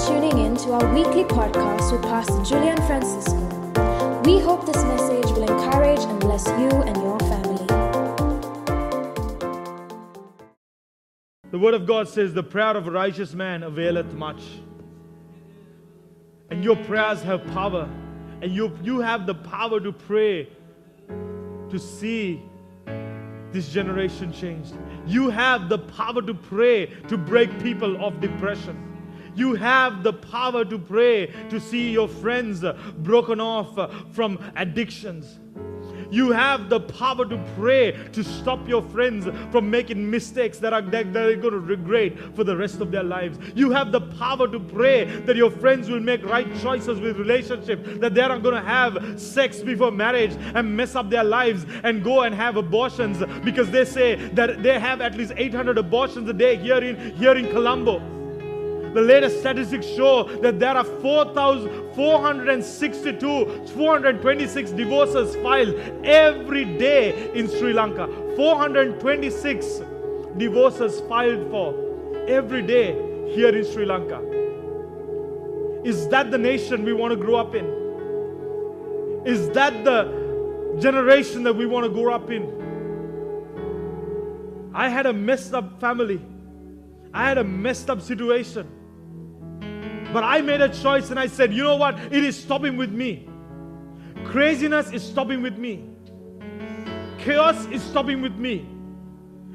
for tuning in to our weekly podcast with Pastor Julian Francisco. We hope this message will encourage and bless you and your family. The Word of God says, "The prayer of a righteous man availeth much." And your prayers have power. And you have the power to pray, to see this generation changed. You have the power to pray to break people of depression. You have the power to pray to see your friends broken off from addictions. You have the power to pray to stop your friends from making mistakes that they're going to regret for the rest of their lives. You have the power to pray that your friends will make right choices with relationships, that they are going to have sex before marriage and mess up their lives and go and have abortions, because they say that they have at least 800 abortions a day here in Colombo. The latest statistics show that there are 426 divorces filed every day in Sri Lanka. 426 divorces filed for every day here in Sri Lanka. Is that the nation we want to grow up in? Is that the generation that we want to grow up in? I had a messed up family. I had a messed up situation. But I made a choice and I said, you know what? It is stopping with me. Craziness is stopping with me. Chaos is stopping with me.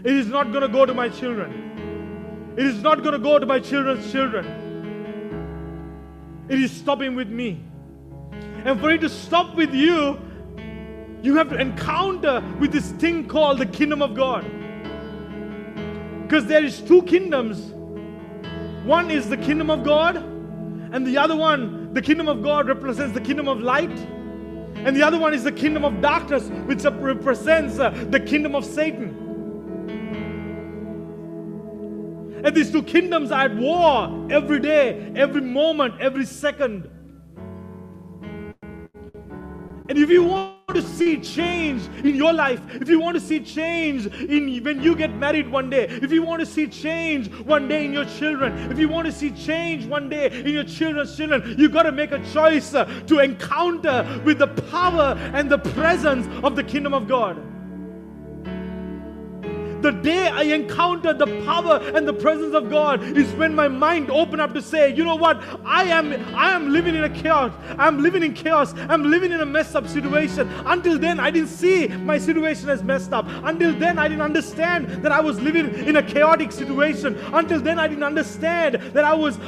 It is not going to go to my children. It is not going to go to my children's children. It is stopping with me. And for it to stop with you, you have to encounter with this thing called the kingdom of God. Because there is two kingdoms. One is the kingdom of God. And the other one, the kingdom of God represents the kingdom of light. And the other one is the kingdom of darkness, which represents the kingdom of Satan. And these two kingdoms are at war every day, every moment, every second. And if you want to see change in your life, if you want to see change in when you get married one day, if you want to see change one day in your children, if you want to see change one day in your children's children, you've got to make a choice to encounter with the power and the presence of the kingdom of God. The day I encountered the power and the presence of God is when my mind opened up to say, you know what, I am living in a chaos. I'm living in chaos. I'm living in a messed up situation. Until then, I didn't see my situation as messed up. Until then, I didn't understand that I was living in a chaotic situation. Until then, I didn't understand that I was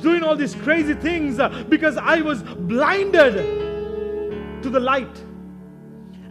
doing all these crazy things because I was blinded to the light.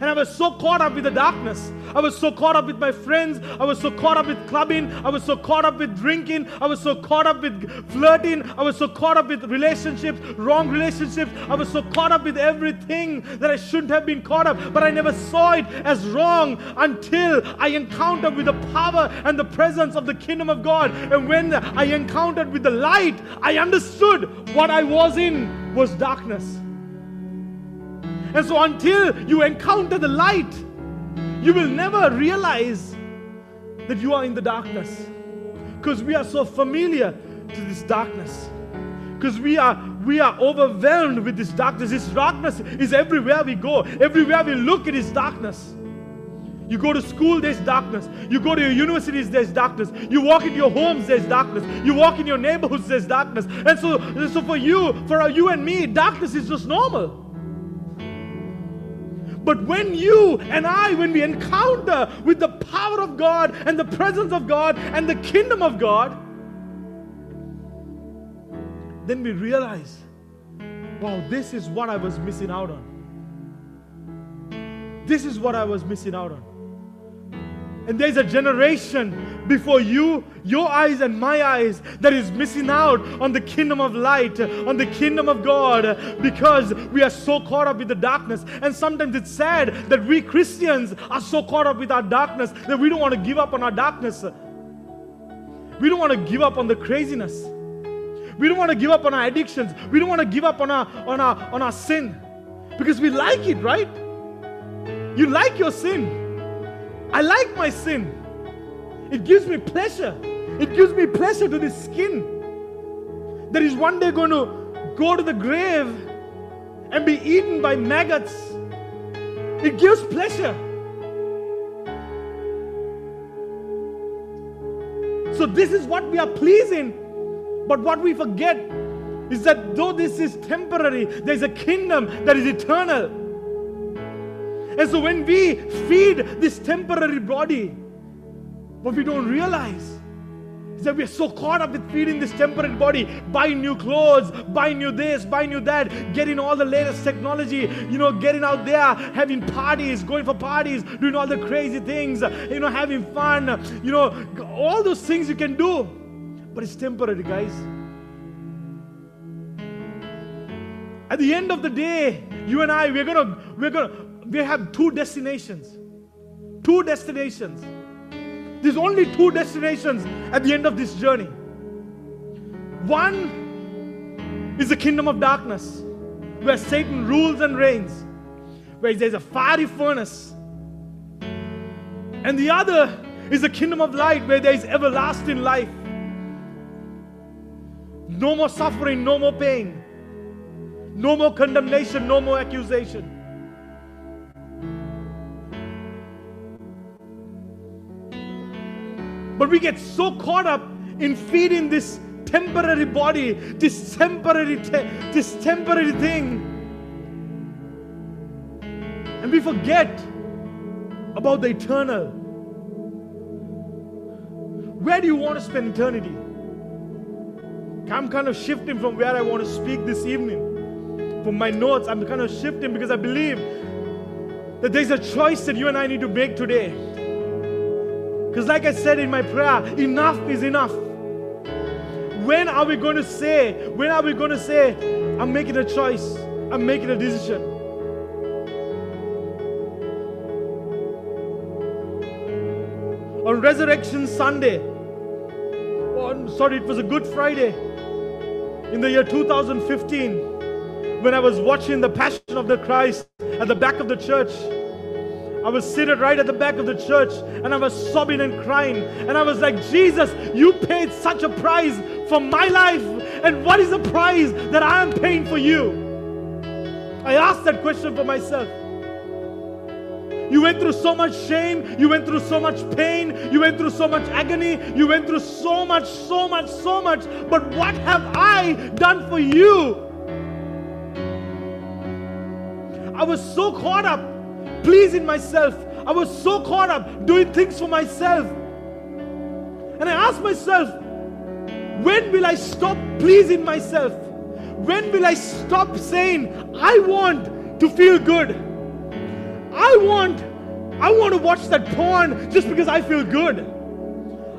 And I was so caught up with the darkness. I was so caught up with my friends. I was so caught up with clubbing. I was so caught up with drinking. I was so caught up with flirting. I was so caught up with relationships, wrong relationships. I was so caught up with everything that I shouldn't have been caught up. But I never saw it as wrong until I encountered with the power and the presence of the kingdom of God. And when I encountered with the light, I understood what I was in was darkness. And so until you encounter the light, you will never realize that you are in the darkness. Because we are so familiar to this darkness. Because we are overwhelmed with this darkness. This darkness is everywhere we go. Everywhere we look, it is darkness. You go to school, there's darkness. You go to your universities, there's darkness. You walk into your homes, there's darkness. You walk in your neighborhoods, there's darkness. And so for you and me, darkness is just normal. But when you and I, when we encounter with the power of God and the presence of God and the kingdom of God, then we realize, wow, this is what I was missing out on. This is what I was missing out on. And there's a generation before you, your eyes and my eyes, that is missing out on the kingdom of light, on the kingdom of God, because we are so caught up with the darkness. And sometimes it's sad that we Christians are so caught up with our darkness that we don't want to give up on our darkness. We don't want to give up on the craziness. We don't want to give up on our addictions. We don't want to give up on our sin, because we like it, right? You like your sin. I like my sin. It gives me pleasure. It gives me pleasure to this skin. that is one day going to go to the grave and be eaten by maggots. It gives pleasure. So this is what we are pleasing. But what we forget is that though this is temporary, there is a kingdom that is eternal. And so when we feed this temporary body, what we don't realize is that we are so caught up with feeding this temporary body. Buy new clothes, buy new this, buy new that, getting all the latest technology, getting out there, having parties, going for parties, doing all the crazy things, having fun, all those things you can do. But it's temporary, guys. At the end of the day, you and I, we have two destinations. Two destinations. There's only two destinations at the end of this journey. One is the kingdom of darkness, where Satan rules and reigns, where there's a fiery furnace. And the other is the kingdom of light, where there is everlasting life. No more suffering, no more pain, no more condemnation, no more accusation. But we get so caught up in feeding this temporary body, this temporary thing. And we forget about the eternal. Where do you want to spend eternity? I'm kind of shifting from where I want to speak this evening. From my notes, I'm kind of shifting because I believe that there's a choice that you and I need to make today. Because like I said in my prayer, enough is enough. When are we going to say, I'm making a choice, I'm making a decision. On Resurrection Sunday, it was a Good Friday in the year 2015, when I was watching The Passion of the Christ at the back of the church. I was seated right at the back of the church and I was sobbing and crying. And I was like, Jesus, you paid such a price for my life. And what is the price that I am paying for you? I asked that question for myself. You went through so much shame. You went through so much pain. You went through so much agony. You went through so much. But what have I done for you? I was so caught up pleasing myself. I was so caught up doing things for myself. And I asked myself, when will I stop pleasing myself? When will I stop saying, I want to feel good? I want to watch that porn just because I feel good.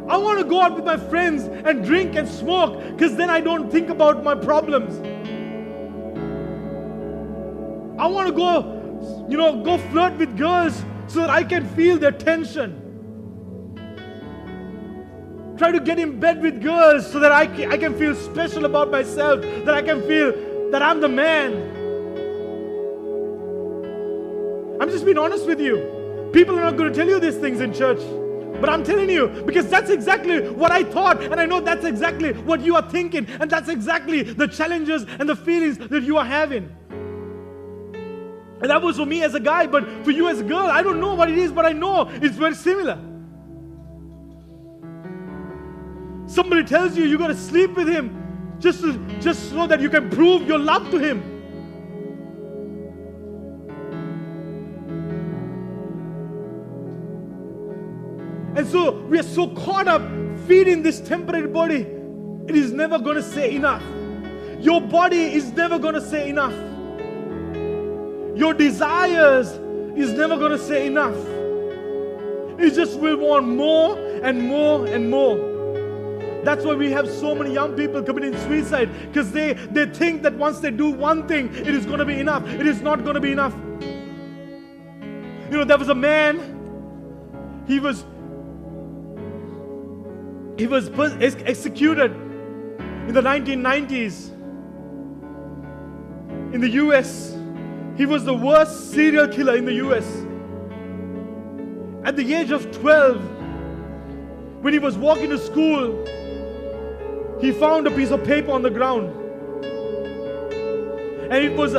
I want to go out with my friends and drink and smoke because then I don't think about my problems. I want to go flirt with girls so that I can feel their tension. Try to get in bed with girls so that I can feel special about myself, that I can feel that I'm the man. I'm just being honest with you. People are not going to tell you these things in church, but I'm telling you because that's exactly what I thought, and I know that's exactly what you are thinking, and that's exactly the challenges and the feelings that you are having. And that was for me as a guy, but for you as a girl, I don't know what it is, but I know it's very similar. Somebody tells you got to sleep with him just so that you can prove your love to him. And so we are so caught up feeding this temporary body, it is never going to say enough. Your body is never going to say enough. Your desires is never going to say enough. You just will want more and more and more. That's why we have so many young people committing suicide, because they think that once they do one thing, it is going to be enough. It is not going to be enough. There was a man, he was executed in the 1990s in the US. He was the worst serial killer in the US. At the age of 12, when he was walking to school, he found a piece of paper on the ground, and it was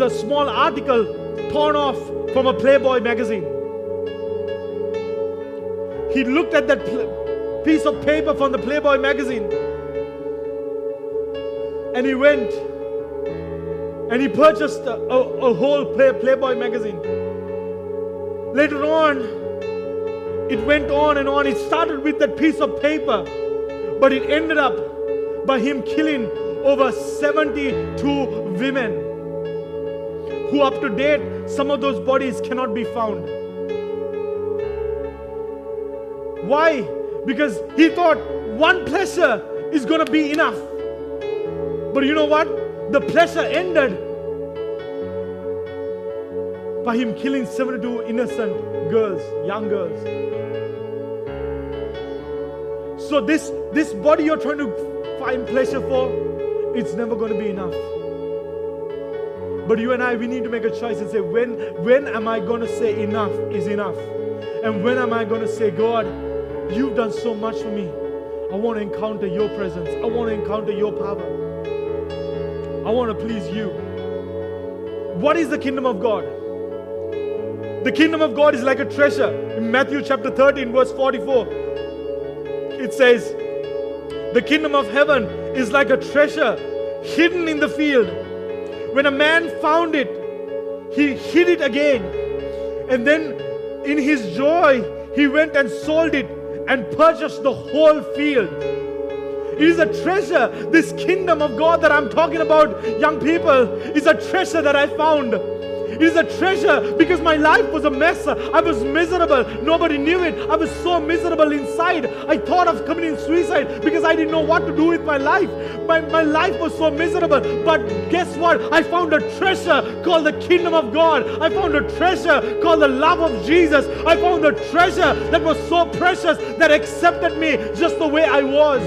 a small article torn off from a Playboy magazine. He looked at that piece of paper from the Playboy magazine, and he went and he purchased a whole Playboy magazine. Later on, it went on and on. It started with that piece of paper, but it ended up by him killing over 72 women, who up to date, some of those bodies cannot be found. Why? Because he thought one pleasure is going to be enough. But you know what? The pleasure ended by him killing 72 innocent girls, young girls. So this body you're trying to find pleasure for, it's never going to be enough. But you and I, we need to make a choice and say, when am I going to say enough is enough? And when am I going to say, God, you've done so much for me. I want to encounter your presence. I want to encounter your power. I want to please you. What is the kingdom of God? The kingdom of God is like a treasure. In Matthew chapter 13, verse 44, it says, the kingdom of heaven is like a treasure hidden in the field. When a man found it, he hid it again. And then in his joy, he went and sold it and purchased the whole field. It is a treasure. This kingdom of God that I'm talking about, young people, is a treasure that I found. It is a treasure because my life was a mess. I was miserable. Nobody knew it. I was so miserable inside. I thought of committing suicide because I didn't know what to do with my life. My life was so miserable. But guess what? I found a treasure called the kingdom of God. I found a treasure called the love of Jesus. I found a treasure that was so precious that accepted me just the way I was.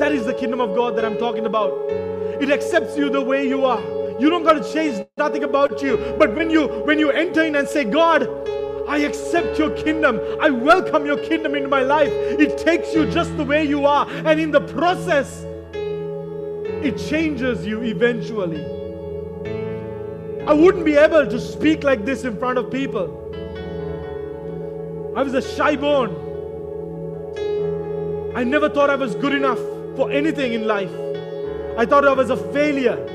That is the kingdom of God that I'm talking about. It accepts you the way you are. You don't got to change nothing about you. But when you enter in and say, God, I accept your kingdom. I welcome your kingdom into my life. It takes you just the way you are. And in the process, it changes you eventually. I wouldn't be able to speak like this in front of people. I was a shy-born. I never thought I was good enough for anything in life. I thought I was a failure.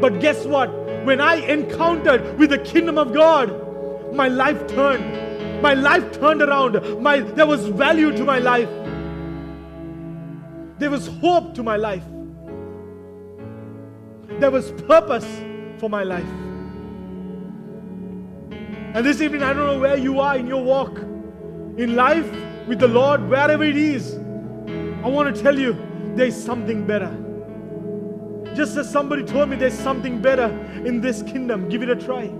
But guess what? When I encountered with the kingdom of God, my life turned. My life turned around. There was value to my life. There was hope to my life. There was purpose for my life. And this evening, I don't know where you are in your walk, in life, with the Lord, wherever it is. I want to tell you, there's something better. Just as somebody told me, there's something better in this kingdom. Give it a try.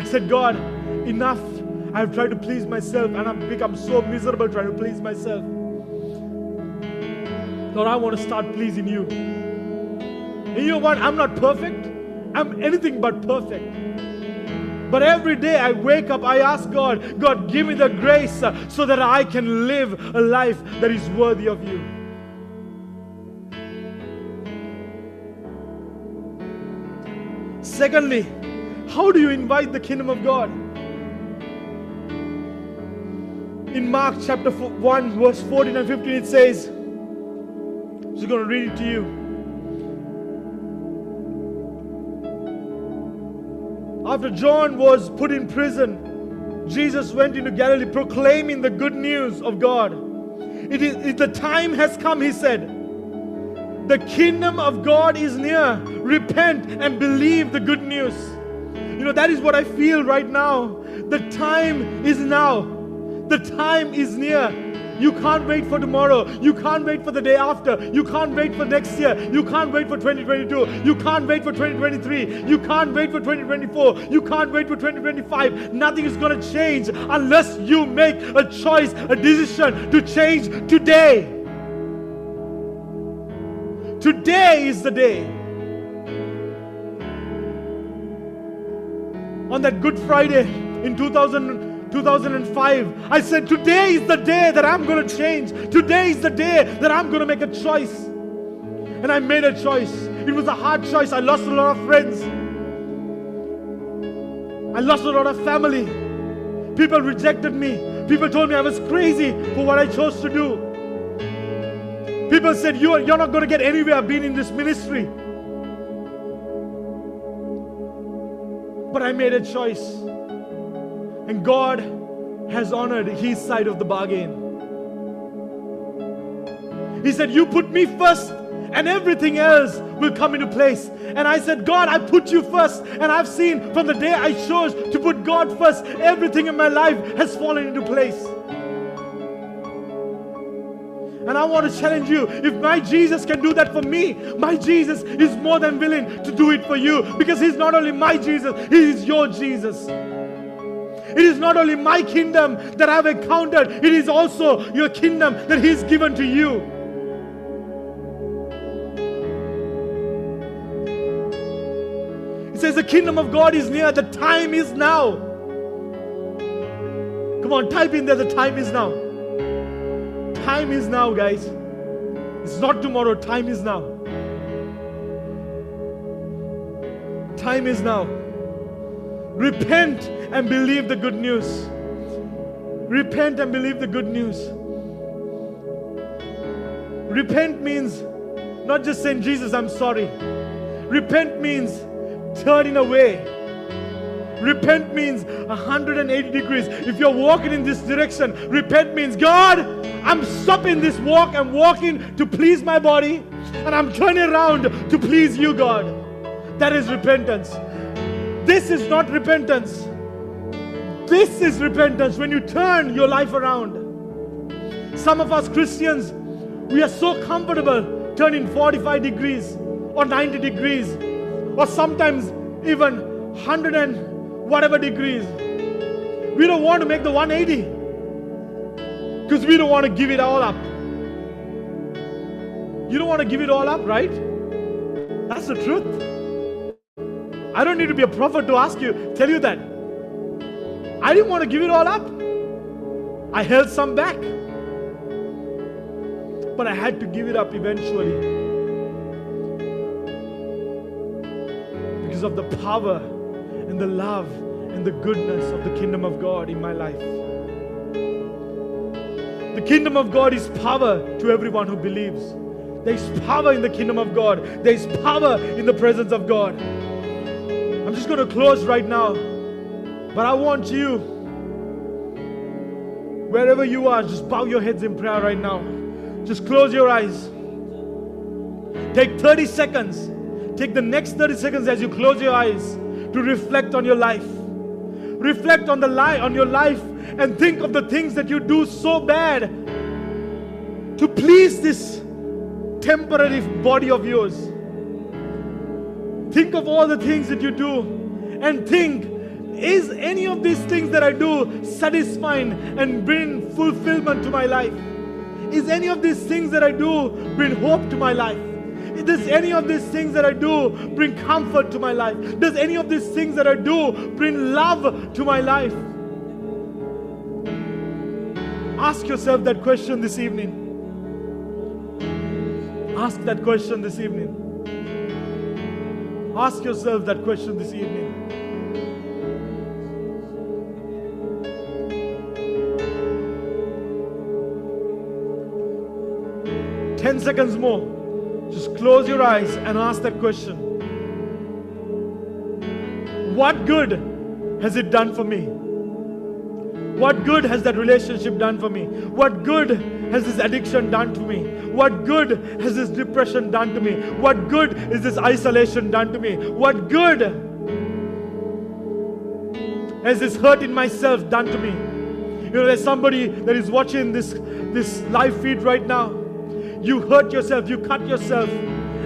I said, God, enough. I've tried to please myself and I've become so miserable trying to please myself. Lord, I want to start pleasing you. And you know what? I'm not perfect. I'm anything but perfect. But every day I wake up, I ask God, God, give me the grace so that I can live a life that is worthy of you. Secondly, how do you invite the kingdom of God? In Mark chapter 1, verse 14 and 15, it says, I'm just going to read it to you. After John was put in prison, Jesus went into Galilee proclaiming the good news of God. The time has come, he said. The kingdom of God is near. Repent and believe the good news. You know, that is what I feel right now. The time is now. The time is near. You can't wait for tomorrow. You can't wait for the day after. You can't wait for next year. You can't wait for 2022. You can't wait for 2023. You can't wait for 2024. You can't wait for 2025. Nothing is going to change unless you make a choice, a decision to change today. Today is the day. On that Good Friday in 2000, 2005, I said, today is the day that I'm going to change. Today is the day that I'm going to make a choice. And I made a choice. It was a hard choice. I lost a lot of friends. I lost a lot of family. People rejected me. People told me I was crazy for what I chose to do. People said, you're not going to get anywhere being in this ministry. But I made a choice. And God has honored His side of the bargain. He said, you put me first and everything else will come into place. And I said, God, I put you first. And I've seen from the day I chose to put God first, everything in my life has fallen into place. And I want to challenge you, if my Jesus can do that for me, my Jesus is more than willing to do it for you. Because He's not only my Jesus, He is your Jesus. It is not only my kingdom that I've encountered, it is also your kingdom that He's given to you. It says the kingdom of God is near, the time is now. Come on, type in there, the time is now. Time is now, guys. It's not tomorrow. Time is now. Time is now. Repent and believe the good news. Repent and believe the good news. Repent means not just saying, Jesus, I'm sorry. Repent means turning away. Repent means 180 degrees. If you're walking in this direction, repent means, God, I'm stopping this walk. I'm walking to please my body, and I'm turning around to please you, God. That is repentance. This is not repentance. This is repentance when you turn your life around. Some of us Christians, we are so comfortable turning 45 degrees or 90 degrees or sometimes even 100 and whatever degrees. We don't want to make the 180 because we don't want to give it all up. You don't want to give it all up, right? That's the truth. I don't need to be a prophet to tell you that. I didn't want to give it all up. I held some back. But I had to give it up eventually because of the power and the love and the goodness of the kingdom of God in my life. The kingdom of God is power to everyone who believes. There is power in the kingdom of God. There is power in the presence of God. I'm just going to close right now. But I want you, wherever you are, just bow your heads in prayer right now. Just close your eyes. Take 30 seconds. Take the next 30 seconds as you close your eyes to reflect on your life. Reflect on your life and think of the things that you do so bad to please this temporary body of yours. Think of all the things that you do and think, is any of these things that I do satisfying and bring fulfillment to my life? Is any of these things that I do bring hope to my life? Does any of these things that I do bring comfort to my life? Does any of these things that I do bring love to my life? Ask yourself that question this evening. Ask that question this evening. Ask yourself that question this evening. Ten seconds more. Just close your eyes and ask that question. What good has it done for me? What good has that relationship done for me? What good has this addiction done to me? What good has this depression done to me? What good is this isolation done to me? What good has this hurt in myself done to me? You know, there's somebody that is watching this live feed right now. You hurt yourself, you cut yourself.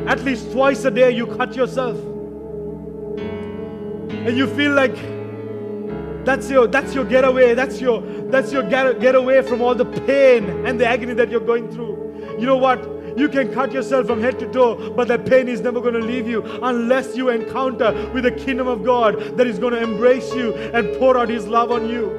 At least twice a day you cut yourself. And you feel like that's your getaway, that's your getaway from all the pain and the agony that you're going through. You know what? You can cut yourself from head to toe, but that pain is never going to leave you unless you encounter with the kingdom of God that is going to embrace you and pour out His love on you.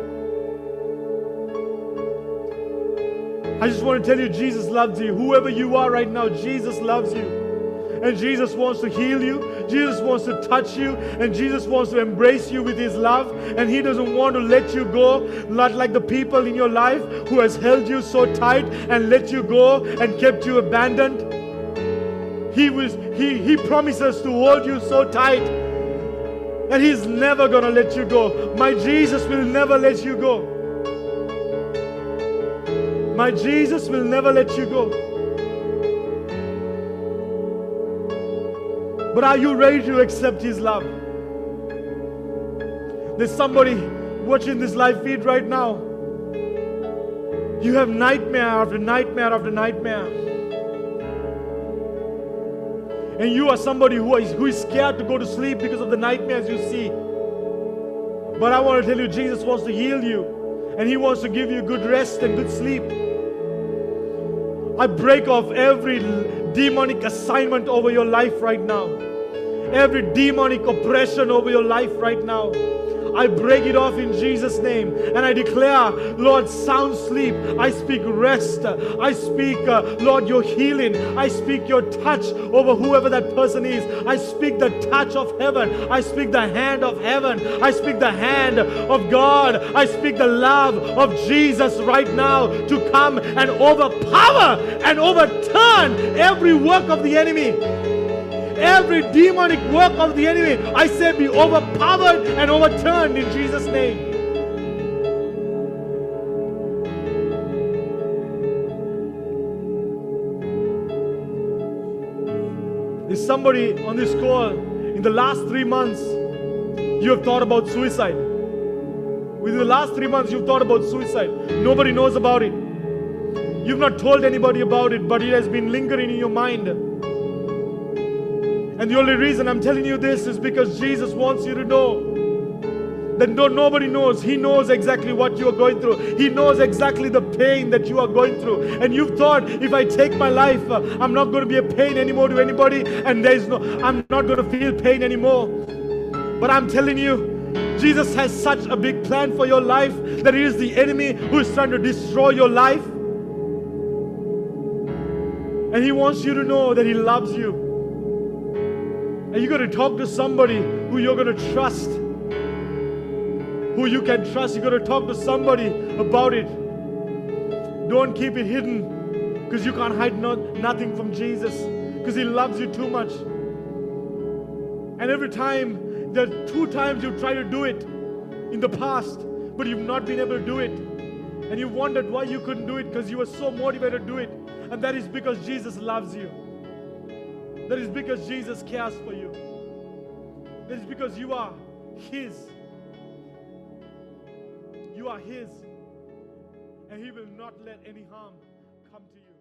I just want to tell you, Jesus loves you. Whoever you are right now, Jesus loves you. And Jesus wants to heal you. Jesus wants to touch you. And Jesus wants to embrace you with His love. And He doesn't want to let you go. Not like the people in your life who has held you so tight and let you go and kept you abandoned. He promises to hold you so tight. And He's never going to let you go. My Jesus will never let you go. My Jesus will never let you go. But are you ready to accept His love? There's somebody watching this live feed right now. You have nightmare after nightmare after nightmare. And you are somebody who is scared to go to sleep because of the nightmares you see. But I want to tell you, Jesus wants to heal you. And He wants to give you good rest and good sleep. I break off every demonic assignment over your life right now. Every demonic oppression over your life right now. I break it off in Jesus' name. And I declare, Lord, sound sleep. I speak rest. I speak, Lord, your healing. I speak your touch over whoever that person is. I speak the touch of heaven. I speak the hand of heaven. I speak the hand of God. I speak the love of Jesus right now to come and overpower and overturn every work of the enemy. Every demonic work of the enemy, I say, be overpowered and overturned in Jesus' name. There's somebody on this call, in the last 3 months, you have thought about suicide. Within the last 3 months, you've thought about suicide. Nobody knows about it. You've not told anybody about it, but it has been lingering in your mind. And the only reason I'm telling you this is because Jesus wants you to know that nobody knows. He knows exactly what you are going through. He knows exactly the pain that you are going through. And you've thought, if I take my life, I'm not going to be a pain anymore to anybody. And I'm not going to feel pain anymore. But I'm telling you, Jesus has such a big plan for your life that it is the enemy who is trying to destroy your life. And He wants you to know that He loves you. And you're going to talk to somebody who you're going to trust. Who you can trust. You're going to talk to somebody about it. Don't keep it hidden. Because you can't hide nothing from Jesus. Because He loves you too much. And every time, there are 2 times you've tried to do it in the past. But you've not been able to do it. And you wondered why you couldn't do it. Because you were so motivated to do it. And that is because Jesus loves you. That is because Jesus cares for you. That is because you are His. You are His. And He will not let any harm come to you.